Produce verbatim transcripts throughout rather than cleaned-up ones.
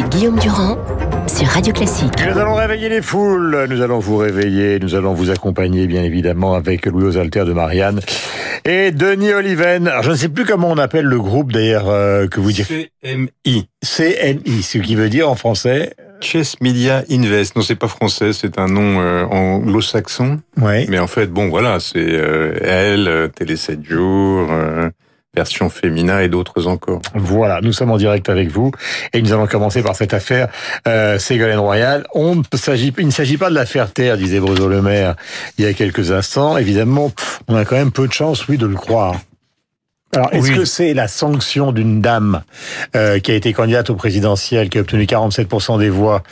avec Guillaume Durand sur Radio Classique. Nous allons réveiller les foules, nous allons vous réveiller, nous allons vous accompagner bien évidemment avec Louis Alter de Marianne et Denis Olivennes. Alors, je ne sais plus comment on appelle le groupe d'ailleurs euh, que vous dites. C M I. C M I, ce qui veut dire en français... Czech Media Invest. Non, c'est pas français, c'est un nom euh, anglo-saxon. Ouais. Mais en fait, bon, voilà, c'est euh, Elle, euh, Télé sept jours... Euh... version Femina et d'autres encore. Voilà, nous sommes en direct avec vous et nous allons commencer par cette affaire euh, Ségolène Royal. On s'agit, il ne s'agit pas de l'affaire Terre, disait Bruno Le Maire il y a quelques instants. Évidemment, on a quand même peu de chance, oui, de le croire. Alors, est-ce oui. que c'est la sanction d'une dame euh, qui a été candidate au présidentiel, qui a obtenu quarante-sept pour cent des voix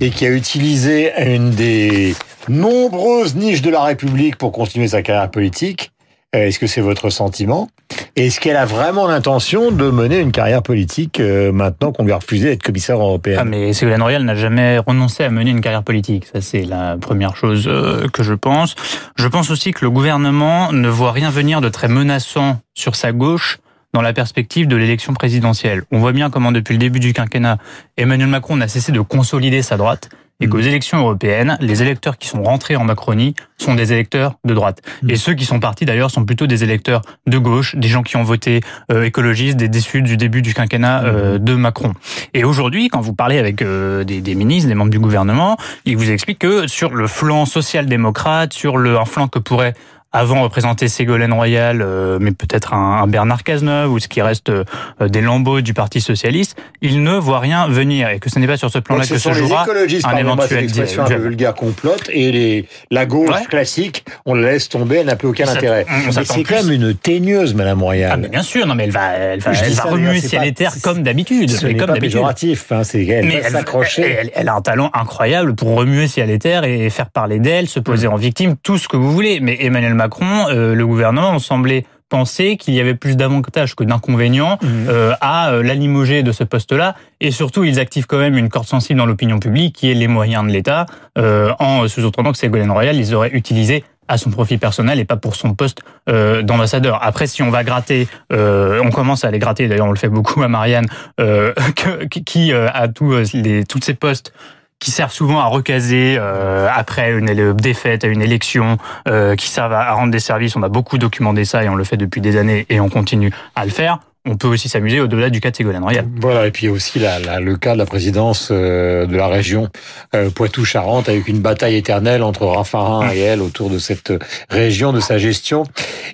et qui a utilisé une des nombreuses niches de la République pour continuer sa carrière politique ? Est-ce que c'est votre sentiment ? Et est-ce qu'elle a vraiment l'intention de mener une carrière politique euh, maintenant qu'on lui a refusé d'être commissaire européen ? Ah, mais Ségolène Royal n'a jamais renoncé à mener une carrière politique. Ça, c'est la première chose euh, que je pense. Je pense aussi que le gouvernement ne voit rien venir de très menaçant sur sa gauche dans la perspective de l'élection présidentielle. On voit bien comment, depuis le début du quinquennat, Emmanuel Macron n'a cessé de consolider sa droite. Et qu'aux élections européennes, les électeurs qui sont rentrés en Macronie sont des électeurs de droite. Et ceux qui sont partis, d'ailleurs, sont plutôt des électeurs de gauche, des gens qui ont voté euh, écologistes, des déçus du début du quinquennat euh, de Macron. Et aujourd'hui, quand vous parlez avec euh, des, des ministres, des membres du gouvernement, ils vous expliquent que sur le flanc social-démocrate, sur le, un flanc que pourrait... avant représenter Ségolène Royal, euh, mais peut-être un, un Bernard Cazeneuve ou ce qui reste euh, des lambeaux du Parti Socialiste, il ne voit rien venir et que ce n'est pas sur ce plan-là que se jouera un éventuel dialogue. C'est un vulgaire complot et les, la gauche ouais. classique, on la laisse tomber, elle n'a plus aucun intérêt. Mais c'est quand même une teigneuse, Madame Royal. Ah, mais bien sûr, non, mais elle va, elle va, elle va ça, remuer ciel et terre comme d'habitude. Ce n'est pas péjoratif, hein, c'est elle va s'accrocher. Elle, elle, elle a un talent incroyable pour remuer ciel et terre et faire parler d'elle, se poser mmh. en victime, tout ce que vous voulez. Mais Emmanuel Macron, euh, le gouvernement semblait penser qu'il y avait plus d'avantages que d'inconvénients mmh. euh, à euh, la limoger de ce poste-là. Et surtout, ils activent quand même une corde sensible dans l'opinion publique qui est les moyens de l'État, euh, en sous-entendant que Ségolène Royal les aurait utilisés à son profit personnel et pas pour son poste euh, d'ambassadeur. Après, si on va gratter, euh, on commence à les gratter, d'ailleurs on le fait beaucoup à Marianne, euh, que, qui euh, a tous les, toutes ces postes qui servent souvent à recaser euh, après une défaite, à une élection, euh, qui servent à rendre des services. On a beaucoup documenté ça et on le fait depuis des années et on continue à le faire. On peut aussi s'amuser au-delà du cas de Ségolène Royal. Voilà, et puis aussi la, la, le cas de la présidence euh, de la région euh, Poitou-Charentes, avec une bataille éternelle entre Raffarin et elle autour de cette région, de sa gestion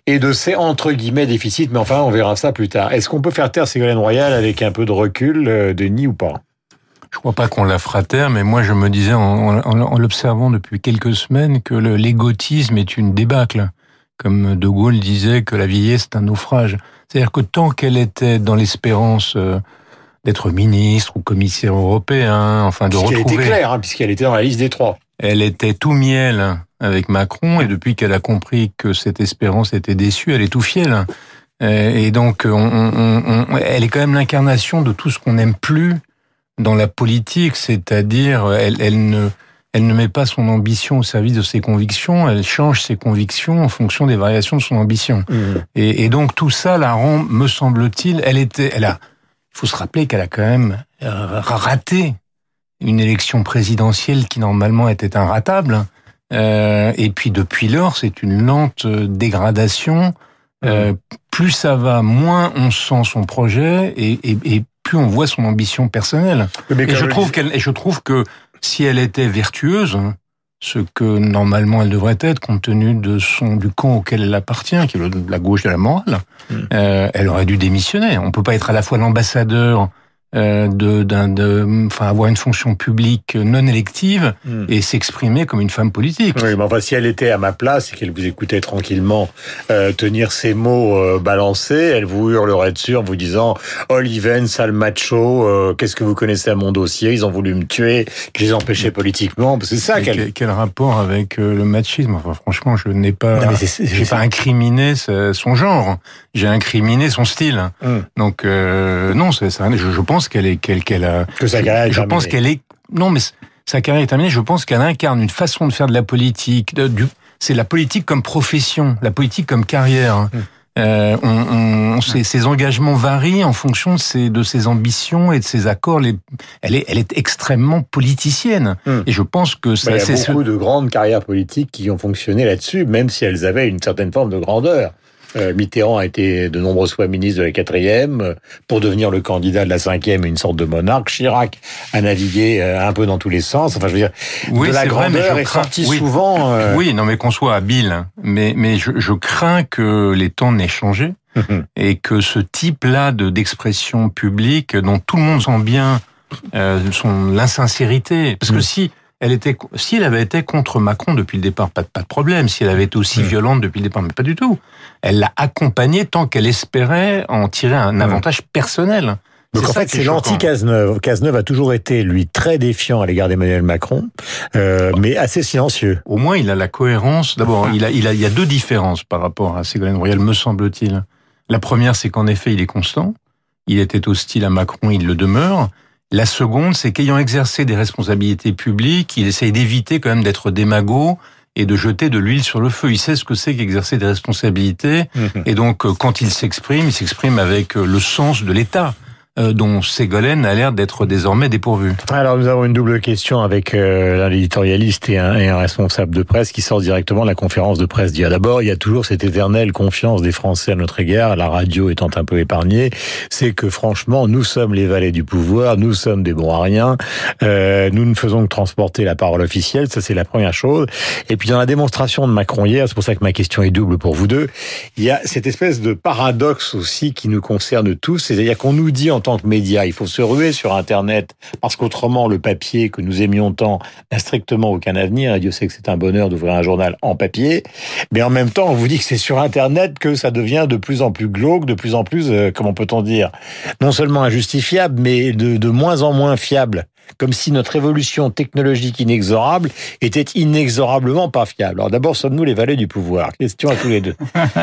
et de ses entre guillemets déficits. Mais enfin, on verra ça plus tard. Est-ce qu'on peut faire taire Ségolène Royal avec un peu de recul, euh, Denis, ou pas ? Je crois pas qu'on la fera taire, mais moi je me disais en, en, en l'observant depuis quelques semaines que le, l'égotisme est une débâcle. Comme De Gaulle disait que la vieillesse est un naufrage. C'est-à-dire que tant qu'elle était dans l'espérance euh, d'être ministre ou commissaire européen, enfin de retrouver... Puisqu'elle était claire, hein, puisqu'elle était dans la liste des trois. Elle était tout miel avec Macron, et depuis qu'elle a compris que cette espérance était déçue, elle est tout fiel. Et, et donc, on, on, on, elle est quand même l'incarnation de tout ce qu'on n'aime plus dans la politique, c'est-à-dire elle, elle ne elle ne met pas son ambition au service de ses convictions, elle change ses convictions en fonction des variations de son ambition. Mmh. Et, et donc tout ça la rend, me semble-t-il, elle était, elle a, il faut se rappeler qu'elle a quand même euh, raté une élection présidentielle qui normalement était inratable. Euh, et puis depuis lors, c'est une lente dégradation. Euh, mmh. Plus ça va, moins on sent son projet et, et, et plus on voit son ambition personnelle. Et je trouve qu'elle, et je trouve que si elle était vertueuse, ce que normalement elle devrait être, compte tenu de son du camp auquel elle appartient, qui est le, la gauche de la morale, mmh. euh, elle aurait dû démissionner. On peut pas être à la fois l'ambassadeur euh, de, d'un, de, enfin avoir une fonction publique non élective mmh. et s'exprimer comme une femme politique. Oui, mais enfin si elle était à ma place et qu'elle vous écoutait tranquillement euh, tenir ses mots euh, balancés, elle vous hurlerait dessus en vous disant Olivennes, sale macho, euh, qu'est-ce que vous connaissez à mon dossier ? Ils ont voulu me tuer, je les empêchais politiquement. C'est ça mais qu'elle. Quel rapport avec euh, le machisme ? Enfin franchement, je n'ai pas, non, c'est, c'est, j'ai c'est... pas incriminé son genre, j'ai incriminé son style. Mmh. Donc euh, non, c'est ça. Je, je pense. Qu'elle est, qu'elle, qu'elle a, que sa carrière est je terminée. pense qu'elle est non mais sa carrière est terminée. Je pense qu'elle incarne une façon de faire de la politique. De, du, c'est la politique comme profession, la politique comme carrière. Mmh. Euh, on, on, ses, ses engagements varient en fonction de ses, de ses ambitions et de ses accords. Les, elle, est, elle est extrêmement politicienne. Mmh. Et je pense que ça, c'est... Il y a beaucoup ce... de grandes carrières politiques qui ont fonctionné là-dessus, même si elles avaient une certaine forme de grandeur. Euh, Mitterrand a été de nombreuses fois ministre de la quatrième, pour devenir le candidat de la cinquième, une sorte de monarque. Chirac a navigué un peu dans tous les sens. Enfin, je veux dire, oui, de la grandeur est sortie souvent. Euh... Oui, non, mais qu'on soit habile. Mais, mais je, je crains que les temps n'aient changé et que ce type-là de, d'expression publique, dont tout le monde sent bien euh, son l'insincérité, parce que si... Elle était, si elle avait été contre Macron depuis le départ, pas de, pas de problème. Si elle avait été aussi mmh. violente depuis le départ, mais pas du tout. Elle l'a accompagnée tant qu'elle espérait en tirer un avantage mmh. personnel. Donc c'est en fait, c'est l'anti-Cazeneuve. Cazeneuve a toujours été, lui, très défiant à l'égard d'Emmanuel Macron, euh, mais assez silencieux. Au moins, il a la cohérence. D'abord, il a, il a, il y a deux différences par rapport à Ségolène Royal, me semble-t-il. La première, c'est qu'en effet, il est constant. Il était hostile à Macron, il le demeure. La seconde, c'est qu'ayant exercé des responsabilités publiques, il essaye d'éviter quand même d'être démago et de jeter de l'huile sur le feu. Il sait ce que c'est qu'exercer des responsabilités. Mmh. Et donc, quand il s'exprime, il s'exprime avec le sens de l'État, dont Ségolène a l'air d'être désormais dépourvue. Alors, nous avons une double question avec euh, un éditorialiste et un, et un responsable de presse qui sort directement de la conférence de presse d'hier. D'abord, il y a toujours cette éternelle confiance des Français à notre égard, la radio étant un peu épargnée. C'est que, franchement, nous sommes les valets du pouvoir, nous sommes des bons à rien, euh, nous ne faisons que transporter la parole officielle, ça c'est la première chose. Et puis, dans la démonstration de Macron hier, c'est pour ça que ma question est double pour vous deux, il y a cette espèce de paradoxe aussi qui nous concerne tous, c'est-à-dire qu'on nous dit en en tant que média, il faut se ruer sur Internet parce qu'autrement, le papier que nous aimions tant n'a strictement aucun avenir et Dieu sait que c'est un bonheur d'ouvrir un journal en papier, mais en même temps, on vous dit que c'est sur Internet que ça devient de plus en plus glauque, de plus en plus, euh, comment peut-on dire, non seulement injustifiable, mais de, de moins en moins fiable, comme si notre évolution technologique inexorable était inexorablement pas fiable. Alors d'abord, sommes-nous les valets du pouvoir? Question à tous les deux.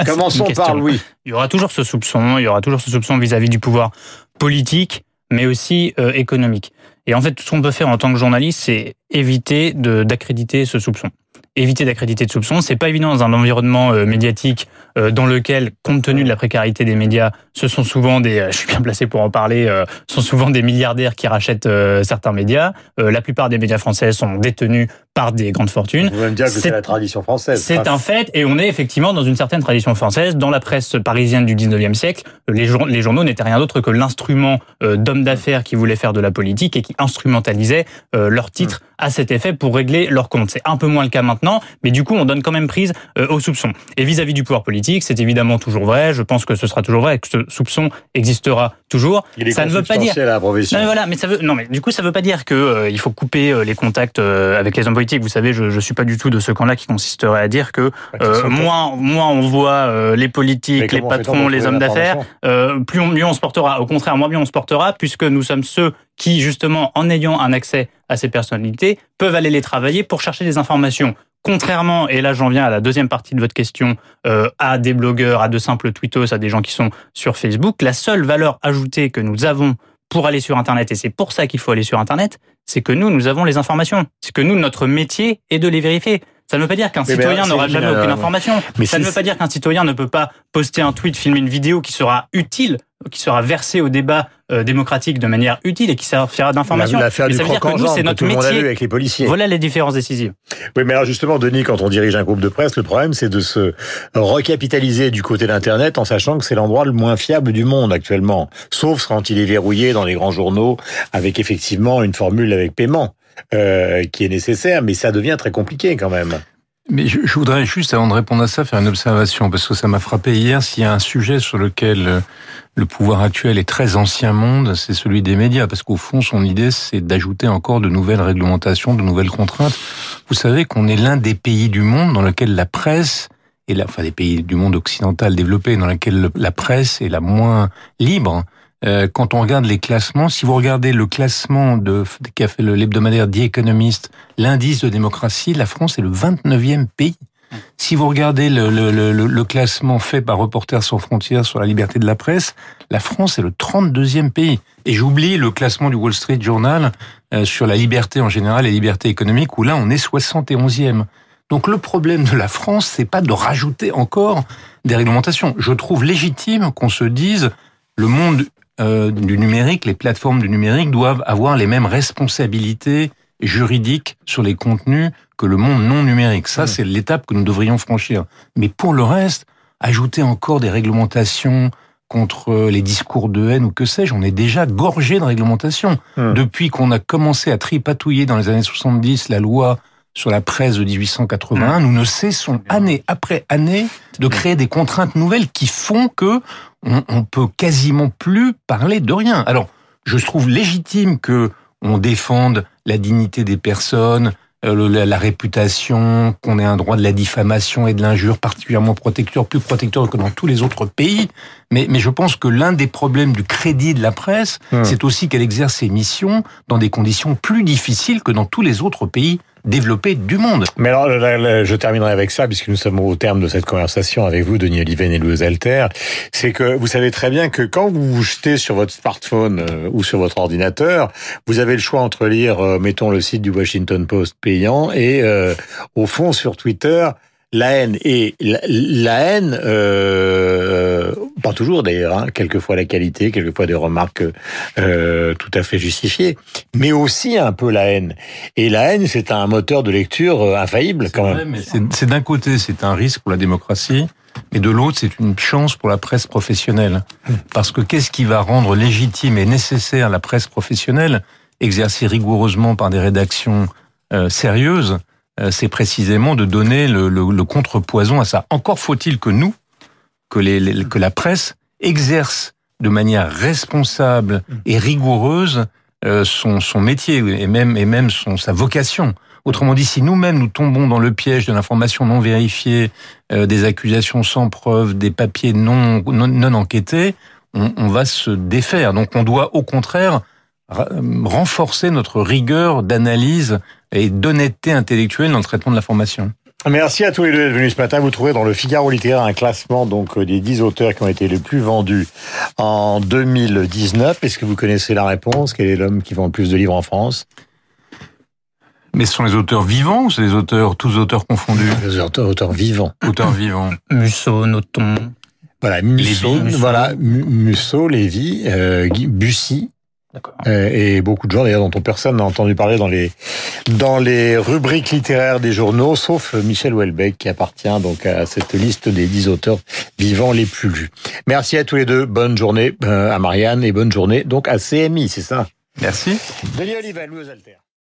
Commençons par Louis. Il y aura toujours ce soupçon, il y aura toujours ce soupçon vis-à-vis du pouvoir politique, mais aussi euh, économique. Et en fait, tout ce qu'on peut faire en tant que journaliste, c'est éviter de, d'accréditer ce soupçon. Éviter d'accréditer de soupçon, c'est pas évident dans un environnement euh, médiatique euh, dans lequel, compte tenu de la précarité des médias, ce sont souvent des, euh, je suis bien placé pour en parler, euh, sont souvent des milliardaires qui rachètent euh, certains médias. Euh, la plupart des médias français sont détenus par des grandes fortunes. Vous pouvez me dire que c'est, c'est la tradition française. C'est un fait, et on est effectivement dans une certaine tradition française. Dans la presse parisienne du dix-neuvième siècle, les journaux, les journaux n'étaient rien d'autre que l'instrument euh, d'hommes d'affaires qui voulaient faire de la politique et qui instrumentalisaient euh, leurs titres mmh. à cet effet pour régler leurs comptes. C'est un peu moins le cas maintenant. Non, mais du coup, on donne quand même prise euh, aux soupçons. Et vis-à-vis du pouvoir politique, c'est évidemment toujours vrai. Je pense que ce sera toujours vrai, que ce soupçon existera toujours. Ça ne veut pas dire. La profession. Non, mais voilà, mais ça veut. Non, mais du coup, ça veut pas dire que euh, il faut couper euh, les contacts euh, avec les hommes politiques. Vous savez, je, je suis pas du tout de ce camp-là qui consisterait à dire que euh, moins, moins on voit euh, les politiques, les patrons, les hommes d'affaires, euh, plus on, mieux on se portera. Au contraire, moins bien on se portera, puisque nous sommes ceux qui, justement, en ayant un accès à ces personnalités, peuvent aller les travailler pour chercher des informations. Contrairement, et là j'en viens à la deuxième partie de votre question, euh, à des blogueurs, à de simples tweetos, à des gens qui sont sur Facebook, la seule valeur ajoutée que nous avons pour aller sur Internet, et c'est pour ça qu'il faut aller sur Internet, c'est que nous, nous avons les informations. C'est que nous, notre métier est de les vérifier. Ça ne veut pas dire qu'un mais citoyen ben, n'aura jamais génial, aucune information. Mais ça c'est... ne veut pas dire qu'un citoyen ne peut pas poster un tweet, filmer une vidéo qui sera utile, qui sera versée au débat euh, démocratique de manière utile et qui servira d'information. La, l'affaire mais du croc-en-jambe que tout le monde a lu avec les policiers. Voilà les différences décisives. Oui, mais alors justement, Denis, quand on dirige un groupe de presse, le problème, c'est de se recapitaliser du côté d'Internet en sachant que c'est l'endroit le moins fiable du monde actuellement. Sauf quand il est verrouillé dans les grands journaux avec effectivement une formule avec paiement. Euh, qui est nécessaire, mais ça devient très compliqué quand même. Mais je, je voudrais juste, avant de répondre à ça, faire une observation, parce que ça m'a frappé hier. S'il y a un sujet sur lequel le pouvoir actuel est très ancien monde, c'est celui des médias, parce qu'au fond, son idée, c'est d'ajouter encore de nouvelles réglementations, de nouvelles contraintes. Vous savez qu'on est l'un des pays du monde dans lequel la presse, et la, enfin des pays du monde occidental développé, dans lequel la presse est la moins libre. Quand on regarde les classements, si vous regardez le classement de, qu'a fait l'hebdomadaire The Economist, l'indice de démocratie, la France est le vingt-neuvième pays. Si vous regardez le, le, le, le classement fait par Reporters sans frontières sur la liberté de la presse, la France est le trente-deuxième pays. Et j'oublie le classement du Wall Street Journal sur la liberté en général et liberté économique, où là on est soixante et onzième. Donc le problème de la France, c'est pas de rajouter encore des réglementations. Je trouve légitime qu'on se dise le monde euh, du numérique, les plateformes du numérique doivent avoir les mêmes responsabilités juridiques sur les contenus que le monde non numérique. Ça, mmh. c'est l'étape que nous devrions franchir. Mais pour le reste, ajouter encore des réglementations contre les discours de haine ou que sais-je, on est déjà gorgé de réglementations. Mmh. Depuis qu'on a commencé à tripatouiller dans les années soixante-dix la loi sur la presse de dix-huit cent quatre-vingt-un, mmh. nous ne cessons année après année de créer des contraintes nouvelles qui font que on, on peut quasiment plus parler de rien. Alors, je trouve légitime que on défende la dignité des personnes, euh, la, la réputation, qu'on ait un droit de la diffamation et de l'injure particulièrement protecteur, plus protecteur que dans tous les autres pays. Mais, mais je pense que l'un des problèmes du crédit de la presse, mmh. c'est aussi qu'elle exerce ses missions dans des conditions plus difficiles que dans tous les autres pays développé du monde. Mais alors, je terminerai avec ça, puisque nous sommes au terme de cette conversation avec vous, Denis Olivennes et Louis Alter. C'est que vous savez très bien que quand vous vous jetez sur votre smartphone ou sur votre ordinateur, vous avez le choix entre lire, mettons, le site du Washington Post payant et, euh, au fond, sur Twitter, la haine. Et la, la haine, euh, pas toujours d'ailleurs, hein, quelquefois la qualité, quelquefois des remarques euh, tout à fait justifiées, mais aussi un peu la haine. Et la haine, c'est un moteur de lecture infaillible quand même. C'est d'un côté, c'est un risque pour la démocratie, mais de l'autre, c'est une chance pour la presse professionnelle. Parce que qu'est-ce qui va rendre légitime et nécessaire la presse professionnelle, exercée rigoureusement par des rédactions euh, sérieuses, c'est précisément de donner le, le, le contrepoison à ça. Encore faut-il que nous, que, les, les, que la presse exerce de manière responsable et rigoureuse euh, son, son métier et même, et même son, sa vocation. Autrement dit, si nous-mêmes nous tombons dans le piège de l'information non vérifiée, euh, des accusations sans preuve, des papiers non, non, non enquêtés, on, on va se défaire. Donc on doit au contraire renforcer notre rigueur d'analyse et d'honnêteté intellectuelle dans le traitement de l'information. Merci à tous les deux d'être venus ce matin. Vous trouvez dans le Figaro littéraire un classement donc des dix auteurs qui ont été les plus vendus en deux mille dix-neuf. Est-ce que vous connaissez la réponse? Quel est l'homme qui vend le plus de livres en France? Mais ce sont les auteurs vivants ou c'est les auteurs, tous auteurs confondus? Les auteurs, auteurs vivants. Auteurs vivants. Musso, Nothomb. Voilà, Musso, Lévy, Musso. Voilà, Musso, Lévy, euh, Bussi. Euh, et beaucoup de gens d'ailleurs dont on personne n'a entendu parler dans les dans les rubriques littéraires des journaux, sauf Michel Houellebecq qui appartient donc à cette liste des dix auteurs vivants les plus lus. Merci à tous les deux. Bonne journée à Marianne et bonne journée donc à C M I, c'est ça. Merci. Denis Olivier, Louis Alter.